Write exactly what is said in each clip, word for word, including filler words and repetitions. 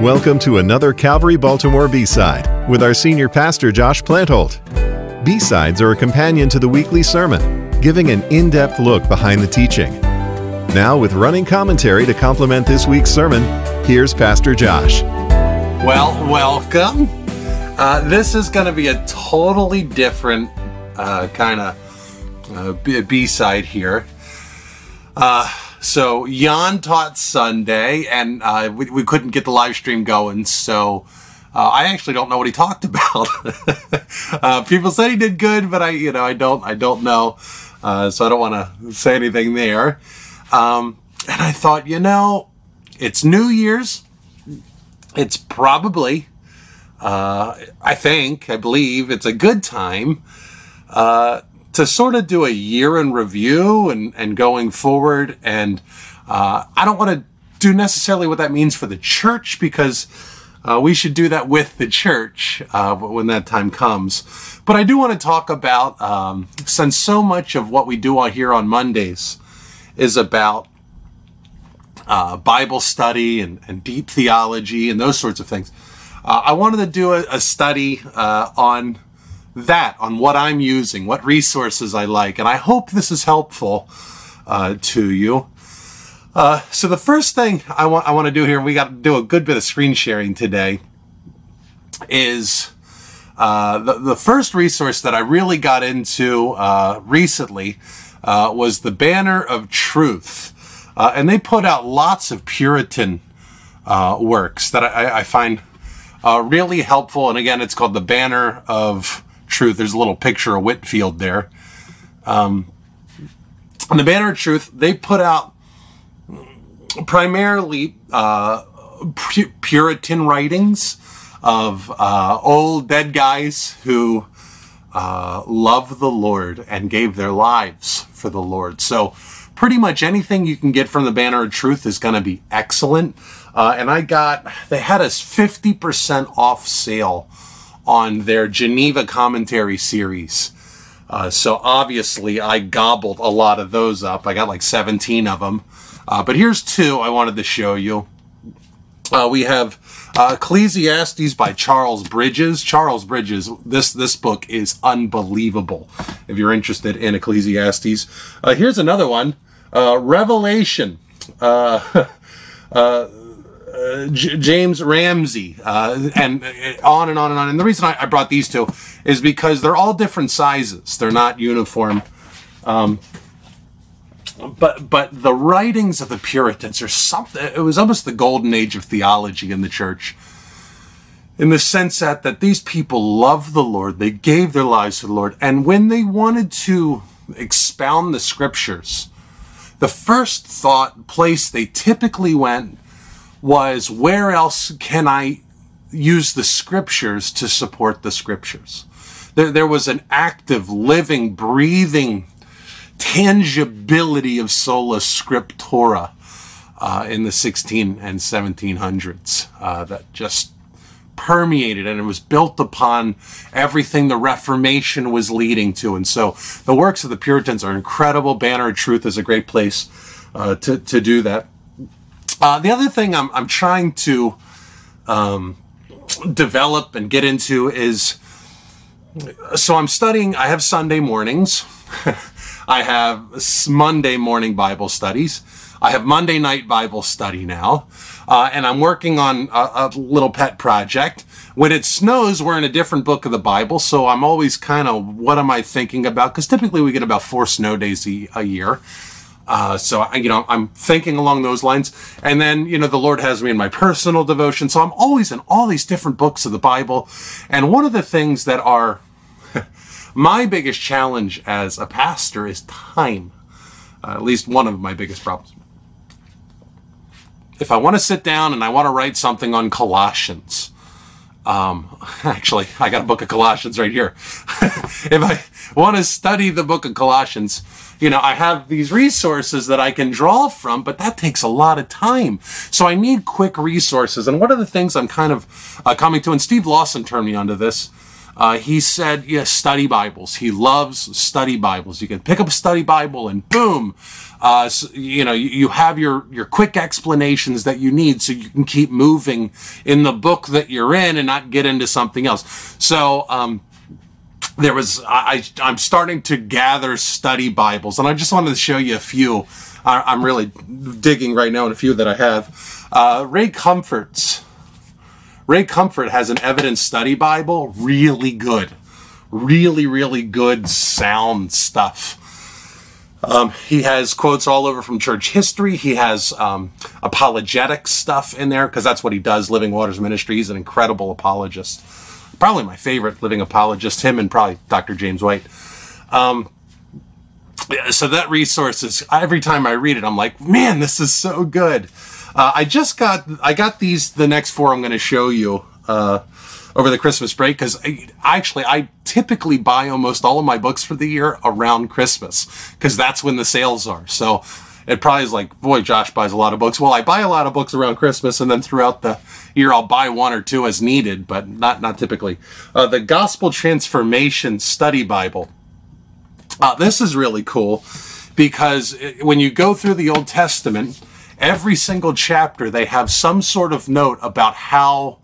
Welcome to another Calvary Baltimore B-Side with our senior pastor, Josh Plantholt. B-Sides are a companion to the weekly sermon, giving an in-depth look behind the teaching. Now, with running commentary to complement this week's sermon, here's Pastor Josh. Well, welcome. Uh, this is going to be a totally different uh, kind of uh, B-Side here. Uh, So Jan taught Sunday, and uh, we, we couldn't get the live stream going, so uh, I actually don't know what he talked about. uh, people said he did good, but I, you know, I don't, I don't know, uh, so I don't want to say anything there. Um, and I thought, you know, it's New Year's. It's probably, uh, I think, I believe, it's a good time Uh, to sort of do a year in review and, and going forward. And uh, I don't want to do necessarily what that means for the church, because uh, we should do that with the church uh, when that time comes. But I do want to talk about, um, since so much of what we do here on Mondays is about uh, Bible study and, and deep theology and those sorts of things, uh, I wanted to do a, a study uh, on that, on what I'm using, what resources I like, and I hope this is helpful uh, to you. Uh, so the first thing I want I want to do here, and we got to do a good bit of screen sharing today, is uh, the, the first resource that I really got into uh, recently uh, was the Banner of Truth. Uh, and they put out lots of Puritan uh, works that I, I find uh, really helpful. And again, it's called the Banner of Truth. There's a little picture of Whitfield there. Um, on the Banner of Truth, they put out primarily uh, pu- Puritan writings of uh, old dead guys who uh, loved the Lord and gave their lives for the Lord. So pretty much anything you can get from the Banner of Truth is going to be excellent. Uh, and I got, they had us fifty percent off sale on their Geneva Commentary Series. Uh, so obviously I gobbled a lot of those up. I got like seventeen of them. Uh, but here's two I wanted to show you. Uh, we have uh, Ecclesiastes by Charles Bridges. Charles Bridges, this, this book is unbelievable if you're interested in Ecclesiastes. Uh, here's another one, uh, Revelation. Uh, uh, Uh, J- James Ramsey, uh, and uh, on and on and on. And the reason I, I brought these two is because they're all different sizes. They're not uniform. Um, but but the writings of the Puritans are something. It was almost the golden age of theology in the church, in the sense that, that these people loved the Lord. They gave their lives to the Lord. And when they wanted to expound the scriptures, the first thought place they typically went was, where else can I use the scriptures to support the scriptures? There, there was an active, living, breathing tangibility of sola scriptura uh, in the sixteen and seventeen hundreds uh, that just permeated, and it was built upon everything the Reformation was leading to. And so the works of the Puritans are incredible. Banner of Truth is a great place uh, to, to do that. Uh, the other thing I'm, I'm trying to um, develop and get into is, so I'm studying, I have Sunday mornings, I have Monday morning Bible studies, I have Monday night Bible study now, uh, and I'm working on a, a little pet project. When it snows, we're in a different book of the Bible, so I'm always kind of, what am I thinking about? Because typically we get about four snow days a, a year. Uh, so, you know, I'm thinking along those lines. And then, you know, the Lord has me in my personal devotion. So I'm always in all these different books of the Bible. And one of the things that are my biggest challenge as a pastor is time. Uh, at least one of my biggest problems. If I want to sit down and I want to write something on Colossians, um, actually, I got a book of Colossians right here. If I want to study the book of Colossians, you know, I have these resources that I can draw from, but that takes a lot of time. So I need quick resources. And one of the things I'm kind of uh, coming to, and Steve Lawson turned me onto this, Uh, he said, yes, study Bibles. He loves study Bibles. You can pick up a study Bible and boom, uh, so, you know, you, you have your, your quick explanations that you need so you can keep moving in the book that you're in and not get into something else. So, um, there was, I, I'm starting to gather study Bibles, and I just wanted to show you a few. I, I'm really digging right now in a few that I have. Uh, Ray Comfort's. Ray Comfort has an evidence study Bible, really good, really, really good, sound stuff. Um, he has quotes all over from church history. He has um, apologetic stuff in there because that's what he does, Living Waters Ministry. He's an incredible apologist. Probably my favorite living apologist, him and probably Doctor James White. Um, so that resource is, every time I read it, I'm like, man, this is so good. Uh, I just got, I got these, the next four I'm going to show you uh, over the Christmas break, because actually I typically buy almost all of my books for the year around Christmas, because that's when the sales are. So it probably is like, boy, Josh buys a lot of books. Well, I buy a lot of books around Christmas, and then throughout the year, I'll buy one or two as needed, but not not typically. Uh, the Gospel Transformation Study Bible. Uh, this is really cool, because it, when you go through the Old Testament, every single chapter, they have some sort of note about how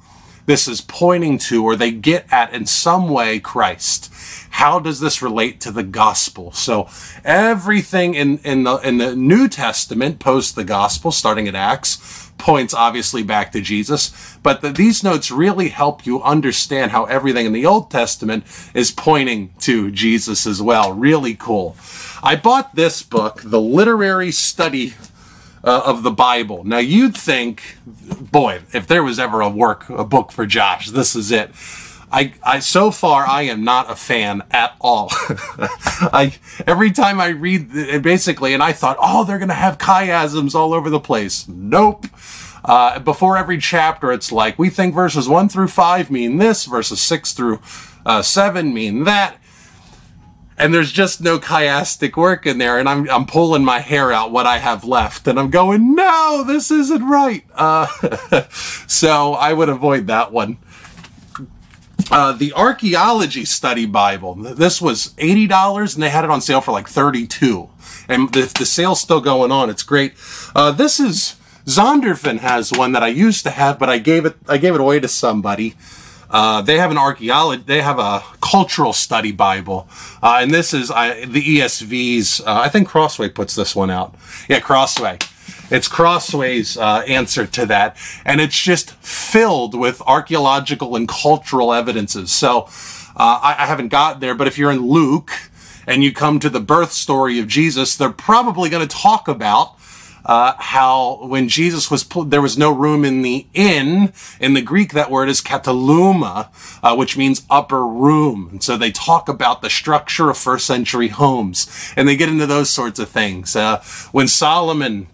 this is pointing to, or they get at in some way, Christ. How does this relate to the gospel? So everything in, in the in the New Testament, post the gospel, starting at Acts, points obviously back to Jesus. But the, these notes really help you understand how everything in the Old Testament is pointing to Jesus as well. Really cool. I bought this book, The Literary Study Uh, of the Bible. Now you'd think, boy, if there was ever a work, a book for Josh, this is it. I, I so far, I am not a fan at all. I, every time I read it, basically, and I thought, oh, they're going to have chiasms all over the place. Nope. Uh, before every chapter, it's like, we think verses one through five mean this, verses six through uh, seven mean that. And there's just no chiastic work in there, and I'm I'm pulling my hair out what I have left, and I'm going, no, this isn't right. Uh, so I would avoid that one. Uh, the Archaeology Study Bible. This was eighty dollars, and they had it on sale for like thirty-two dollars. And the, the sale's still going on. It's great. Uh, this is Zondervan has one that I used to have, but I gave it I gave it away to somebody. Uh, they have an archaeology, they have a cultural study Bible. Uh, and this is I, the E S V's, uh, I think Crossway puts this one out. Yeah, Crossway. It's Crossway's uh, answer to that. And it's just filled with archaeological and cultural evidences. So uh, I, I haven't got there, but if you're in Luke and you come to the birth story of Jesus, they're probably going to talk about Uh, how when Jesus was, there was no room in the inn. In the Greek, that word is kataluma, uh, which means upper room. And so they talk about the structure of first century homes, and they get into those sorts of things. Uh, when Solomon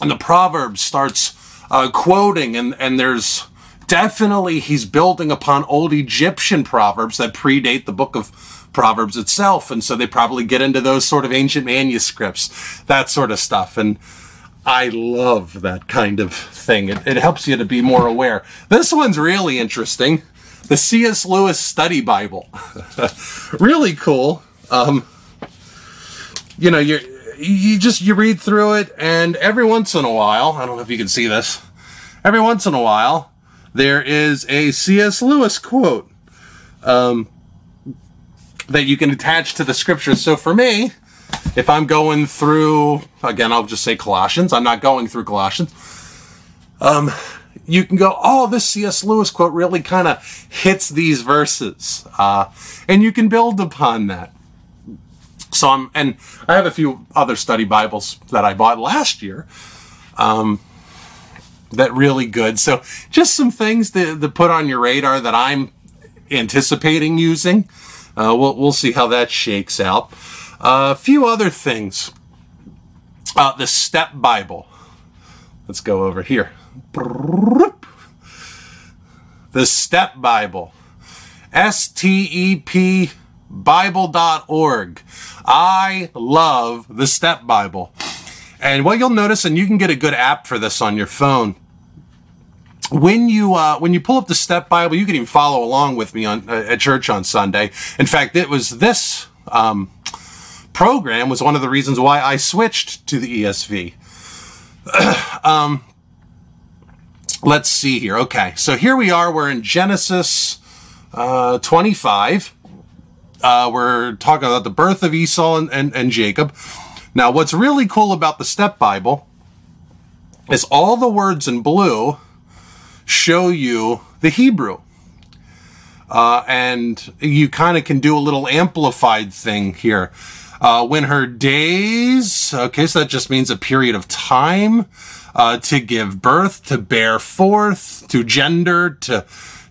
and the Proverbs starts uh, quoting, and, and there's definitely, he's building upon old Egyptian proverbs that predate the book of Proverbs itself, and so they probably get into those sort of ancient manuscripts, that sort of stuff, and I love that kind of thing. It, it helps you to be more aware. This one's really interesting, the C S Lewis Study Bible. Really cool. Um, you know, you you just you read through it, and every once in a while, I don't know if you can see this, every once in a while, there is a C S Lewis quote. Um, that you can attach to the scriptures. So for me, if I'm going through, again, I'll just say Colossians. I'm not going through Colossians. Um, you can go, oh, this C S Lewis quote really kind of hits these verses. Uh, and you can build upon that. So I'm, and I have a few other study Bibles that I bought last year. Um, that really good. So just some things to, to put on your radar that I'm anticipating using. Uh, we'll, we'll see how that shakes out. Uh, a few other things. Uh, the Step Bible. Let's go over here. The Step Bible. S T E P Bible dot org. I love the Step Bible. And what you'll notice, and you can get a good app for this on your phone, When you uh, when you pull up the Step Bible, you can even follow along with me on uh, at church on Sunday. In fact, it was this um, program was one of the reasons why I switched to the E S V. um, let's see here. Okay, so here we are. We're in Genesis uh, twenty-five. Uh, we're talking about the birth of Esau and, and, and Jacob. Now, what's really cool about the Step Bible is all the words in blue show you the Hebrew. Uh, and you kind of can do a little amplified thing here. Uh, when her days, okay, so that just means a period of time, uh, to give birth, to bear forth, to gender, to,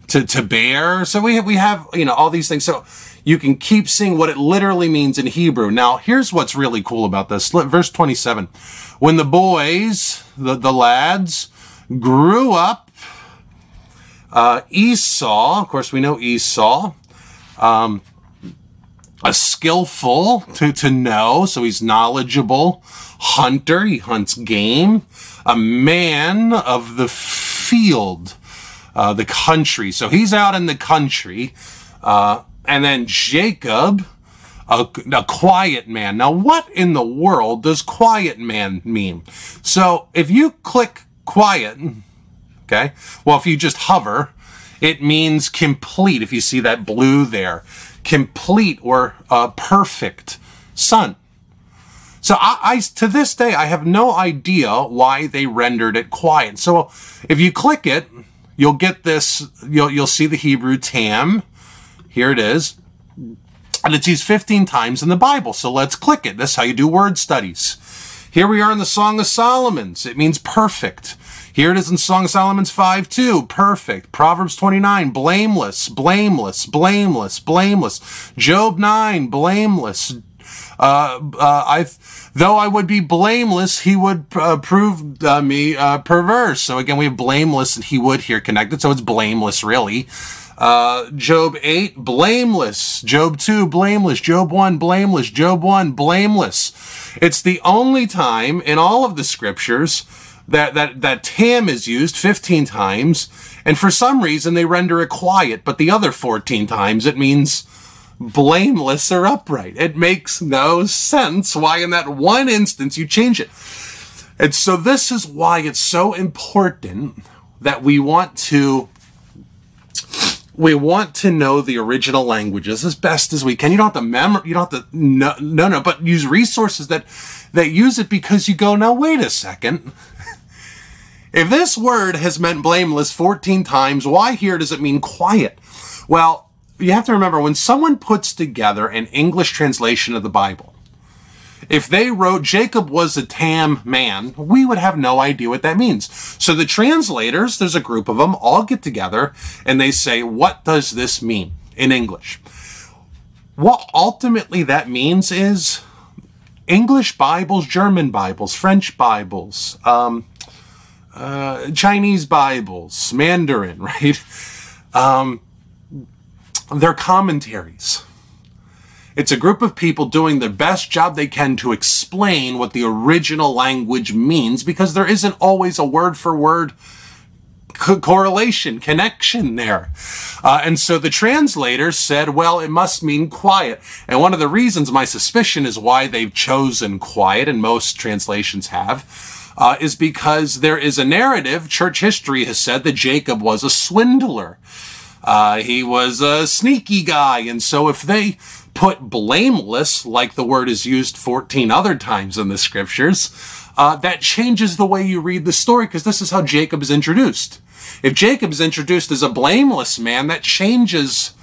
to, to bear. So we have, we have, you know, all these things. So you can keep seeing what it literally means in Hebrew. Now, here's what's really cool about this. Verse twenty-seven, when the boys, the, the lads grew up, Uh, Esau, of course we know Esau, um, a skillful to, to know, so he's knowledgeable, hunter, he hunts game, a man of the field, uh, the country, so he's out in the country, uh, and then Jacob, a, a quiet man. Now what in the world does quiet man mean? So if you click quiet, okay. Well, if you just hover, it means complete. If you see that blue there, complete or uh, perfect son. So I, I, to this day, I have no idea why they rendered it quiet. So if you click it, you'll get this, you'll, you'll see the Hebrew tam. Here it is. And it's used fifteen times in the Bible. So let's click it. That's how you do word studies. Here we are in the Song of Solomon's. It means perfect. Here it is in Song of Solomon's five two, perfect. Proverbs twenty-nine, blameless, blameless, blameless, blameless. Job nine, blameless. Uh, uh, I've, though I would be blameless, he would uh, prove uh, me uh, perverse. So again, we have blameless and he would here connected, so it's blameless really. Uh, Job eight, blameless. Job two, blameless. Job one, blameless. Job one, blameless. It's the only time in all of the scriptures That, that, that tam is used fifteen times, and for some reason they render it quiet, but the other fourteen times it means blameless or upright. It makes no sense why in that one instance you change it. And so this is why it's so important that we want to, we want to know the original languages as best as we can. You don't have to memor, you don't have to, no, no, no, but use resources that, that use it because you go, now wait a second. If this word has meant blameless fourteen times, why here does it mean quiet? Well, you have to remember, when someone puts together an English translation of the Bible, if they wrote Jacob was a tam man, we would have no idea what that means. So the translators, there's a group of them, all get together and they say, what does this mean in English? What ultimately that means is English Bibles, German Bibles, French Bibles, um, Uh, Chinese Bibles, Mandarin, right? Um, they're commentaries. It's a group of people doing the best job they can to explain what the original language means, because there isn't always a word-for-word co- correlation, connection there. Uh, and so the translator said, well, it must mean quiet. And one of the reasons, my suspicion, is why they've chosen quiet, and most translations have, Uh, is because there is a narrative, church history has said, that Jacob was a swindler. Uh, he was a sneaky guy. And so if they put blameless, like the word is used fourteen other times in the scriptures, uh, that changes the way you read the story, because this is how Jacob is introduced. If Jacob is introduced as a blameless man, that changes,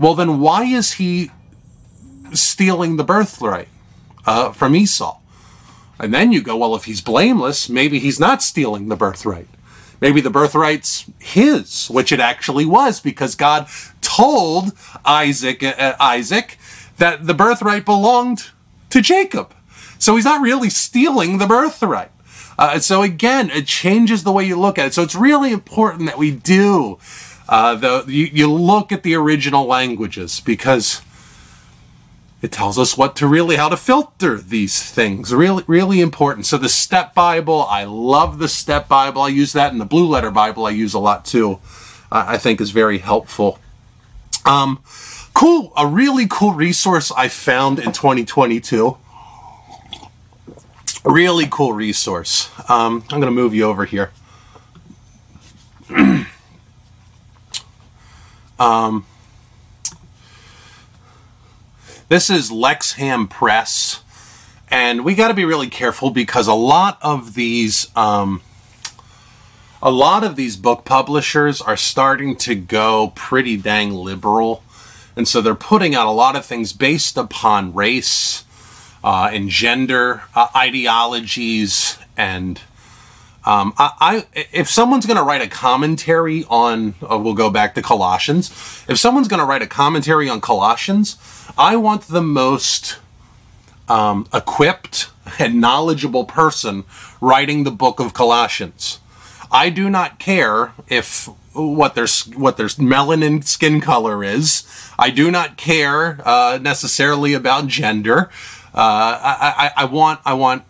well, then why is he stealing the birthright uh, from Esau? And then you go, well, if he's blameless, maybe he's not stealing the birthright. Maybe the birthright's his, which it actually was, because God told Isaac, uh, Isaac that the birthright belonged to Jacob. So he's not really stealing the birthright. Uh, so again, it changes the way you look at it. So it's really important that we do, uh, the, you, you look at the original languages, because It tells us what to really, how to filter these things. Really, really important. So the Step Bible, I love the Step Bible. I use that, and the Blue Letter Bible I use a lot too. Uh, I think is very helpful. Um, cool. A really cool resource I found in twenty twenty-two. Really cool resource. Um, I'm going to move you over here. um, This is Lexham Press, and we got to be really careful because a lot of these, um, a lot of these book publishers are starting to go pretty dang liberal, and so they're putting out a lot of things based upon race uh, and gender uh, ideologies. And um, I, I, if someone's going to write a commentary on, uh, we'll go back to Colossians. If someone's going to write a commentary on Colossians, I want the most um, equipped and knowledgeable person writing the book of Colossians. I do not care if what their what their melanin skin color is. I do not care uh, necessarily about gender. Uh, I, I, I want I want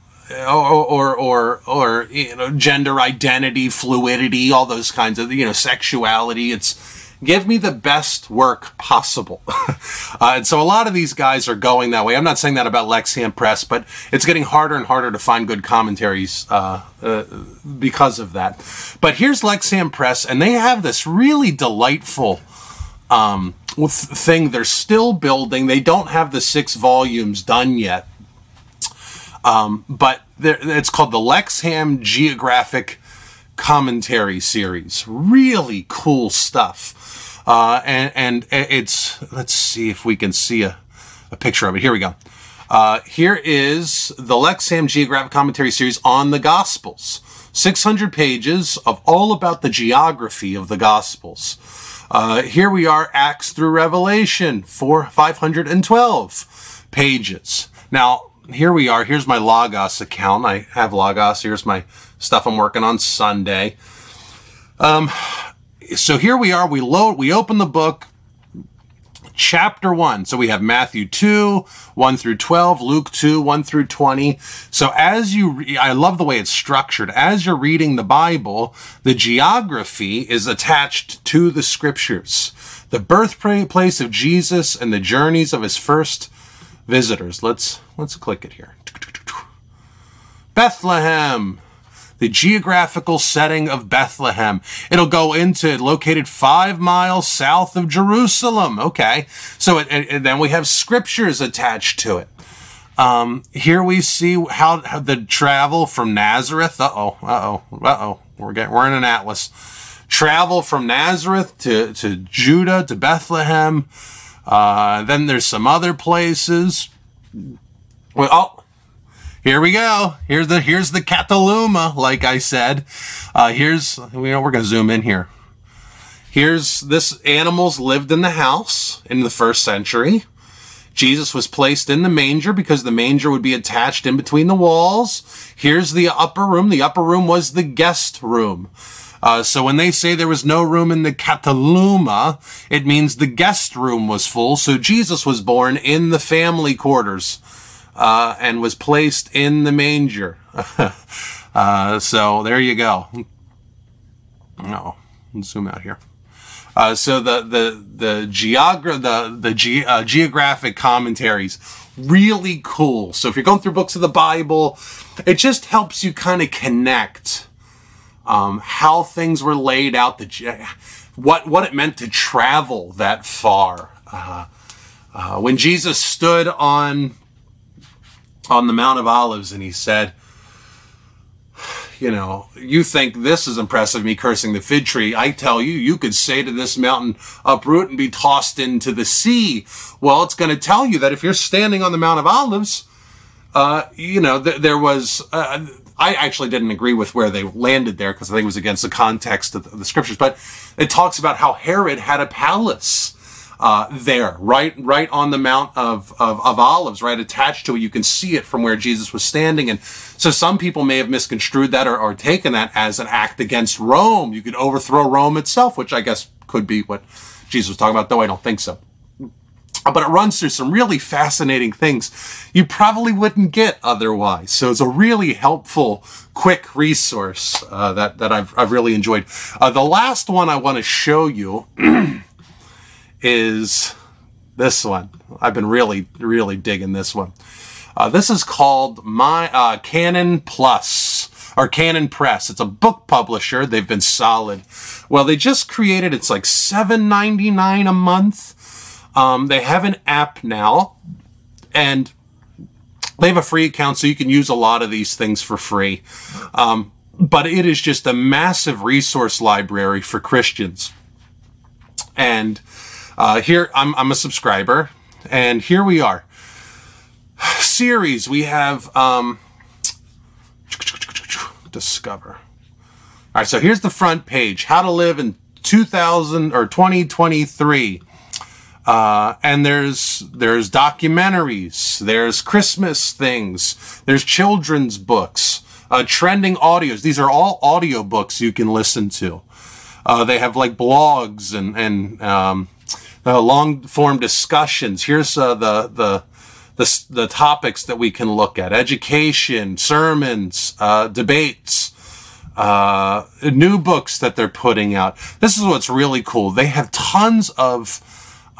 or or or you know, gender identity, fluidity, all those kinds of, you know, sexuality. It's give me the best work possible. uh, and so a lot of these guys are going that way. I'm not saying that about Lexham Press, but it's getting harder and harder to find good commentaries uh, uh, because of that. But here's Lexham Press, and they have this really delightful um, thing they're still building. They don't have the six volumes done yet, um, but it's called the Lexham Geographic Commentary Series. Really cool stuff. Uh, and, and it's, let's see if we can see a, a picture of it. Here we go. Uh, here is the Lexham Geographic Commentary Series on the Gospels. six hundred pages of all about the geography of the Gospels. Uh, here we are, Acts through Revelation, four, five hundred twelve pages. Now, here we are. Here's my Logos account. I have Logos. Here's my stuff I'm working on Sunday. Um, so here we are. We load. We open the book, chapter one. So we have Matthew two, one through twelve, Luke two, one through twenty. So as you, re I love the way it's structured. As you're reading the Bible, the geography is attached to the scriptures, the birthplace of Jesus, and the journeys of his first visitors. Let's let's click it here. Bethlehem. The geographical setting of Bethlehem. It'll go into, located five miles south of Jerusalem. Okay, so it, and then we have scriptures attached to it. Um, here we see how, how the travel from Nazareth. Uh-oh, uh-oh, uh-oh. We're getting, we're in an atlas. Travel from Nazareth to, to Judah, to Bethlehem. Uh, then there's some other places. Well, oh. Here we go. Here's the here's the Cataluma, like I said. Uh, here's, you know, we're going to zoom in here. Here's this, animals lived in the house in the first century. Jesus was placed in the manger because the manger would be attached in between the walls. Here's the upper room. The upper room was the guest room. Uh, so when they say there was no room in the Cataluma, it means the guest room was full. So Jesus was born in the family quarters. Uh, and was placed in the manger. uh, so there you go. No, let's zoom out here. Uh, so the the the geogra the the ge uh, geographic commentaries, really cool. So if you're going through books of the Bible, it just helps you kind of connect um, how things were laid out, the what what it meant to travel that far. Uh, uh, when Jesus stood on. on the Mount of Olives, and he said, you know, you think this is impressive, me cursing the fig tree. I tell you, you could say to this mountain, uproot and be tossed into the sea. Well, it's going to tell you that if you're standing on the Mount of Olives, uh, you know, th there was, uh, I actually didn't agree with where they landed there because I think it was against the context of the, of the scriptures, but it talks about how Herod had a palace Uh, there, right, right on the Mount of, of, of Olives, right attached to it. You can see it from where Jesus was standing. And so some people may have misconstrued that or, or taken that as an act against Rome. You could overthrow Rome itself, which I guess could be what Jesus was talking about, though I don't think so. But it runs through some really fascinating things you probably wouldn't get otherwise. So it's a really helpful, quick resource uh, that, that I've, I've really enjoyed. Uh, the last one I want to show you is this one. I've been really, really digging this one. Uh, this is called My uh, Canon Plus or Canon Press. It's a book publisher. They've been solid. Well, they just created, it's like seven ninety-nine a month. Um, they have an app now, and they have a free account, so you can use a lot of these things for free. Um, but it is just a massive resource library for Christians. And uh, here, I'm, I'm a subscriber, and here we are. Series, we have um, Discover. All right, so here's the front page, How to Live in two thousand or twenty twenty-three. Uh, and there's, there's documentaries, there's Christmas things, there's children's books, uh, trending audios. These are all audio books you can listen to. Uh, they have like blogs and, and, um, uh, long form discussions. Here's, uh, the, the, the, the topics that we can look at: education, sermons, uh, debates, uh, new books that they're putting out. This is what's really cool. They have tons of,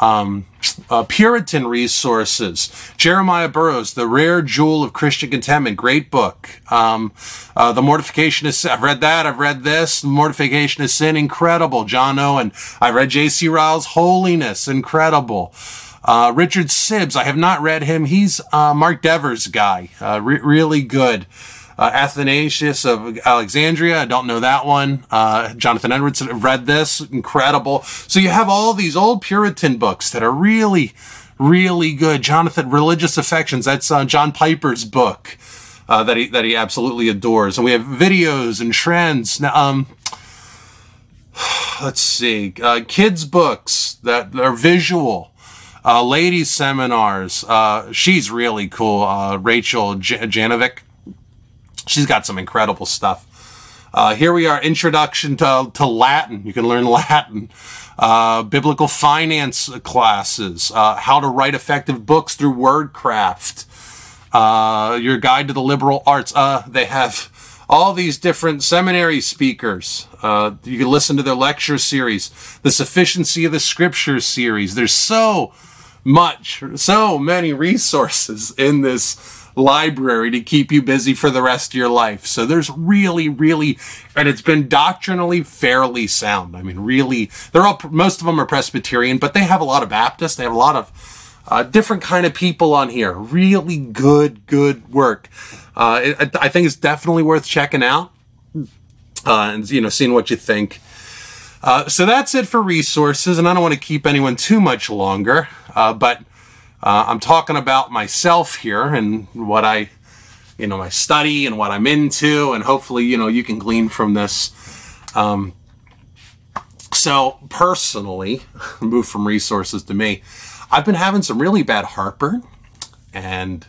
Um, uh, Puritan resources. Jeremiah Burroughs, The Rare Jewel of Christian Contentment, great book. Um, uh, the Mortification of Sin, I've read that, I've read this. The Mortification of Sin, incredible. John Owen, I read J C. Ryle's Holiness, incredible. Uh, Richard Sibbs, I have not read him. He's uh, Mark Dever's guy, uh, re really good. Uh, Athanasius of Alexandria, I don't know that one. Uh, Jonathan Edwards, read this, incredible. So you have all these old Puritan books that are really, really good. Jonathan, Religious Affections, that's uh, John Piper's book uh, that he that he absolutely adores. And we have videos and trends. Now, um, let's see, uh, kids' books that are visual. Uh, ladies' seminars. Uh, she's really cool, uh, Rachel Jankovic. She's got some incredible stuff. Uh, here we are, Introduction to, to Latin. You can learn Latin. Uh, biblical finance classes. Uh, how to write effective books through Wordcraft. Uh, your guide to the liberal arts. Uh, they have all these different seminary speakers. Uh, you can listen to their lecture series. The Sufficiency of the Scripture series. There's so much, so many resources in this library to keep you busy for the rest of your life. So there's really, really, and it's been doctrinally fairly sound. I mean, really, they're all, most of them are Presbyterian, but they have a lot of Baptists. They have a lot of uh, different kind of people on here. Really good, good work. Uh, it, I think it's definitely worth checking out uh, and, you know, seeing what you think. Uh, so that's it for resources, and I don't want to keep anyone too much longer, uh, but Uh, I'm talking about myself here and what I, you know, my study and what I'm into, and hopefully, you know, you can glean from this. Um, so personally, move from resources to me. I've been having some really bad heartburn, and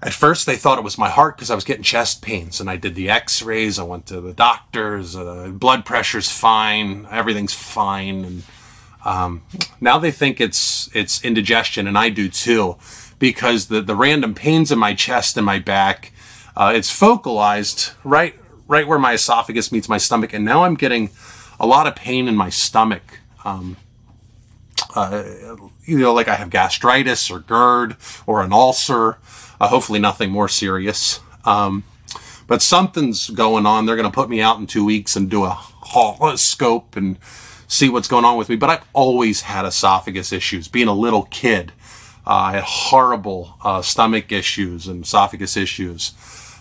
at first they thought it was my heart because I was getting chest pains, and I did the x-rays, I went to the doctors, uh, blood pressure's fine, everything's fine, and Um, now they think it's it's indigestion, and I do too, because the the random pains in my chest and my back, uh, it's focalized right right where my esophagus meets my stomach, and now I'm getting a lot of pain in my stomach. Um, uh, you know, like I have gastritis or GERD or an ulcer. Uh, hopefully, nothing more serious. Um, but something's going on. They're going to put me out in two weeks and do a holoscope and see what's going on with me. But I've always had esophagus issues. Being a little kid, uh, I had horrible uh, stomach issues and esophagus issues.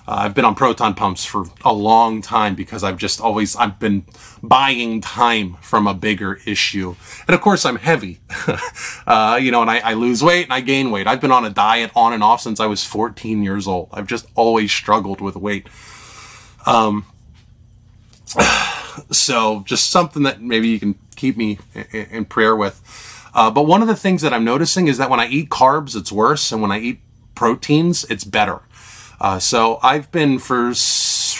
Uh, I've been on proton pumps for a long time because I've just always, I've been buying time from a bigger issue. And of course I'm heavy, uh, you know, and I, I lose weight and I gain weight. I've been on a diet on and off since I was fourteen years old. I've just always struggled with weight. Um, So just something that maybe you can keep me in prayer with. Uh, but one of the things that I'm noticing is that when I eat carbs, it's worse. And when I eat proteins, it's better. Uh, so I've been for s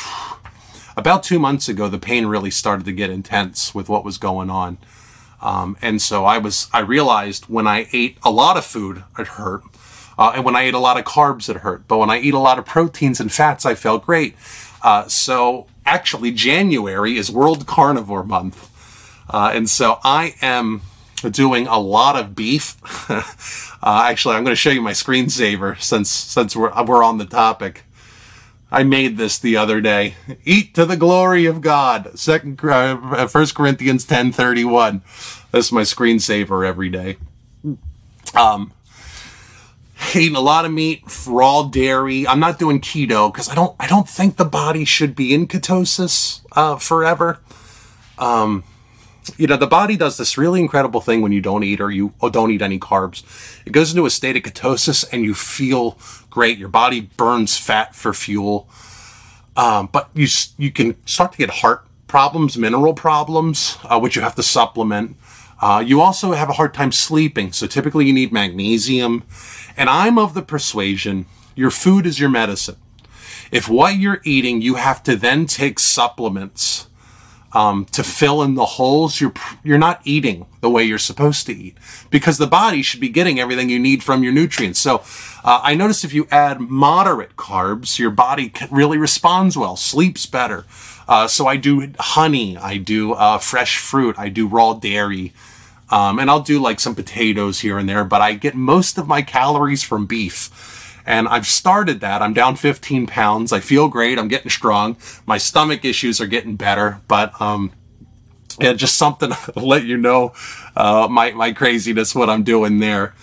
about two months ago, the pain really started to get intense with what was going on. Um, and so I was, I realized when I ate a lot of food, it hurt. Uh, and when I ate a lot of carbs, it hurt. But when I eat a lot of proteins and fats, I felt great. Uh, so actually January is World Carnivore Month. Uh, and so I am doing a lot of beef. uh, actually, I'm going to show you my screensaver since, since we're, we're on the topic. I made this the other day. Eat to the glory of God. Second, uh, First Corinthians ten thirty-one. This is my screensaver every day. Um, eating a lot of meat, raw dairy. I'm not doing keto because I don't. I don't think the body should be in ketosis uh, forever. Um, you know, the body does this really incredible thing when you don't eat or you or don't eat any carbs. It goes into a state of ketosis and you feel great. Your body burns fat for fuel. Um, but you you can start to get heart problems, mineral problems, uh, which you have to supplement. Uh, you also have a hard time sleeping. So typically you need magnesium. And I'm of the persuasion, your food is your medicine. If what you're eating, you have to then take supplements Um, to fill in the holes, you're you're not eating the way you're supposed to eat, because the body should be getting everything you need from your nutrients. So uh, I noticed if you add moderate carbs, your body really responds well, sleeps better. Uh, so I do honey, I do uh, fresh fruit, I do raw dairy, um, and I'll do like some potatoes here and there, but I get most of my calories from beef. And I've started that. I'm down fifteen pounds. I feel great. I'm getting strong. My stomach issues are getting better. But um, yeah, just something to let you know uh, my, my craziness, what I'm doing there.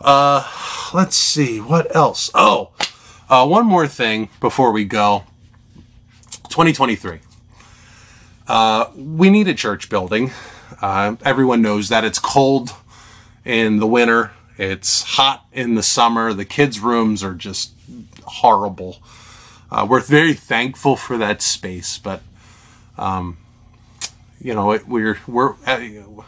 Uh, let's see. What else? Oh, uh, one more thing before we go. twenty twenty-three. Uh, we need a church building. Uh, everyone knows that. It's cold in the winter. It's hot in the summer. The kids' rooms are just horrible. Uh, we're very thankful for that space, but um, you know, it, we're we're uh,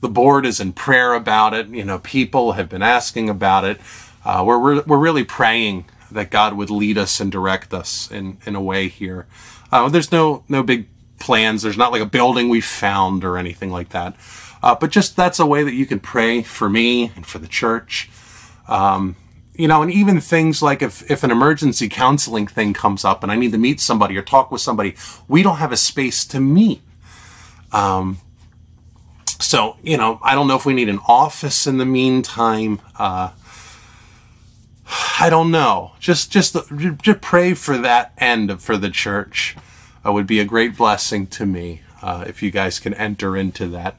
the board is in prayer about it. You know, people have been asking about it. Uh, we're, we're we're really praying that God would lead us and direct us in in a way here. Uh, there's no no big plans. There's not like a building we found or anything like that. Uh, but just that's a way that you can pray for me and for the church. Um, you know, and even things like if, if an emergency counseling thing comes up and I need to meet somebody or talk with somebody, we don't have a space to meet. Um, so, you know, I don't know if we need an office in the meantime. Uh, I don't know. Just, just, the, just pray for that end for the church. It would be a great blessing to me uh, if you guys can enter into that.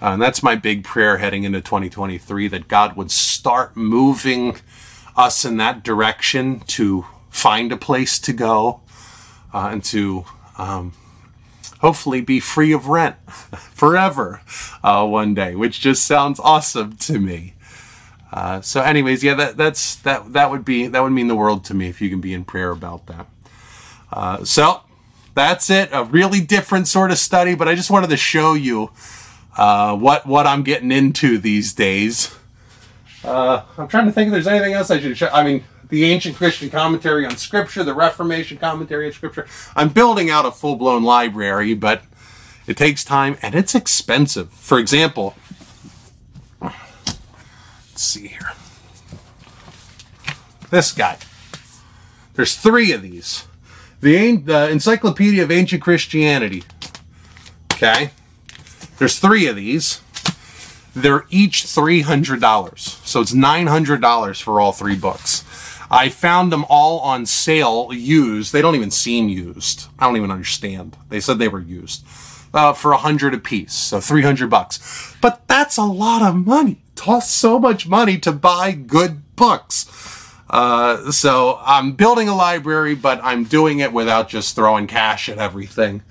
Uh, and that's my big prayer heading into twenty twenty-three, that God would start moving us in that direction to find a place to go uh, and to um, hopefully be free of rent forever uh, one day, which just sounds awesome to me. Uh, so anyways, yeah, that, that's, that, that would be, that would mean the world to me if you can be in prayer about that. Uh, so that's it. A really different sort of study, but I just wanted to show you Uh, what what I'm getting into these days. Uh, I'm trying to think if there's anything else I should show. I mean, the Ancient Christian Commentary on Scripture, the Reformation Commentary on Scripture. I'm building out a full-blown library, but it takes time and it's expensive. For example, let's see here. This guy. There's three of these. The, the Encyclopedia of Ancient Christianity. Okay. There's three of these. They're each three hundred dollars. So it's nine hundred dollars for all three books. I found them all on sale, used. They don't even seem used. I don't even understand. They said they were used uh, for one hundred dollars a piece, so three hundred bucks. But that's a lot of money. It costs so much money to buy good books. Uh, so I'm building a library, but I'm doing it without just throwing cash at everything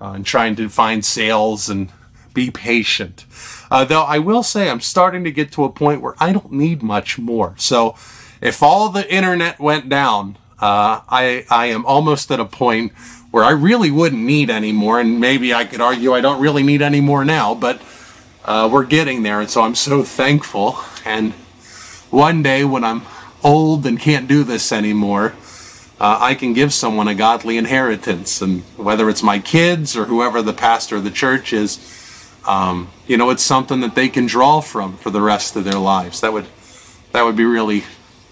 uh, and trying to find sales and be patient. Uh, though I will say I'm starting to get to a point where I don't need much more. So if all the internet went down, uh, I, I am almost at a point where I really wouldn't need any more. And maybe I could argue I don't really need any more now, but uh, we're getting there. And so I'm so thankful. And one day when I'm old and can't do this anymore, uh, I can give someone a godly inheritance. And whether it's my kids or whoever the pastor of the church is, um, you know, it's something that they can draw from for the rest of their lives. That would, that would be really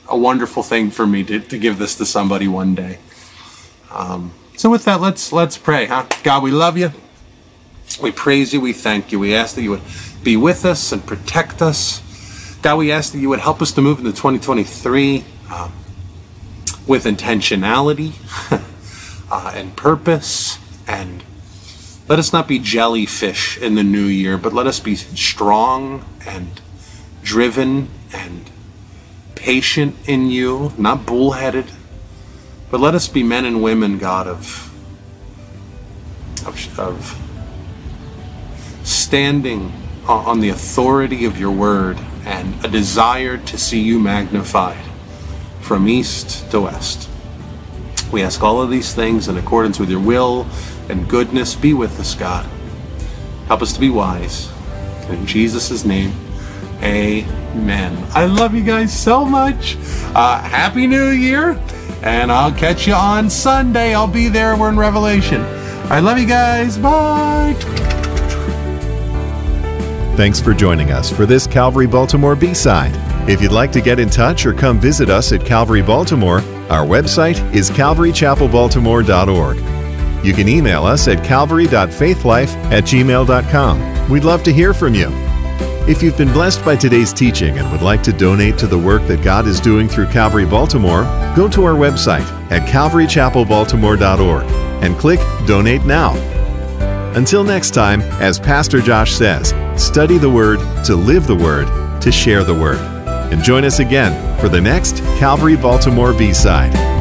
a wonderful thing for me to, to give this to somebody one day. Um, so with that, let's, let's pray, huh? God, we love you. We praise you. We thank you. We ask that you would be with us and protect us. God, we ask that you would help us to move into twenty twenty-three um, with intentionality uh, and purpose, and let us not be jellyfish in the new year, but let us be strong and driven and patient in you, not bullheaded, but let us be men and women, God, of, of, of standing on the authority of your word and a desire to see you magnified from east to west. We ask all of these things in accordance with your will and goodness. Be with us, God. Help us to be wise. In Jesus' name, amen. I love you guys so much. Uh, Happy New Year, and I'll catch you on Sunday. I'll be there. We're in Revelation. I love you guys. Bye. Thanks for joining us for this Calvary Baltimore B-Side. If you'd like to get in touch or come visit us at Calvary Baltimore, our website is calvary chapel baltimore dot org. You can email us at calvary dot faithlife at gmail dot com. We'd love to hear from you. If you've been blessed by today's teaching and would like to donate to the work that God is doing through Calvary Baltimore, go to our website at calvary chapel baltimore dot org and click Donate Now. Until next time, as Pastor Josh says, study the Word, to live the Word, to share the Word. And join us again for the next Calvary Baltimore B-Side.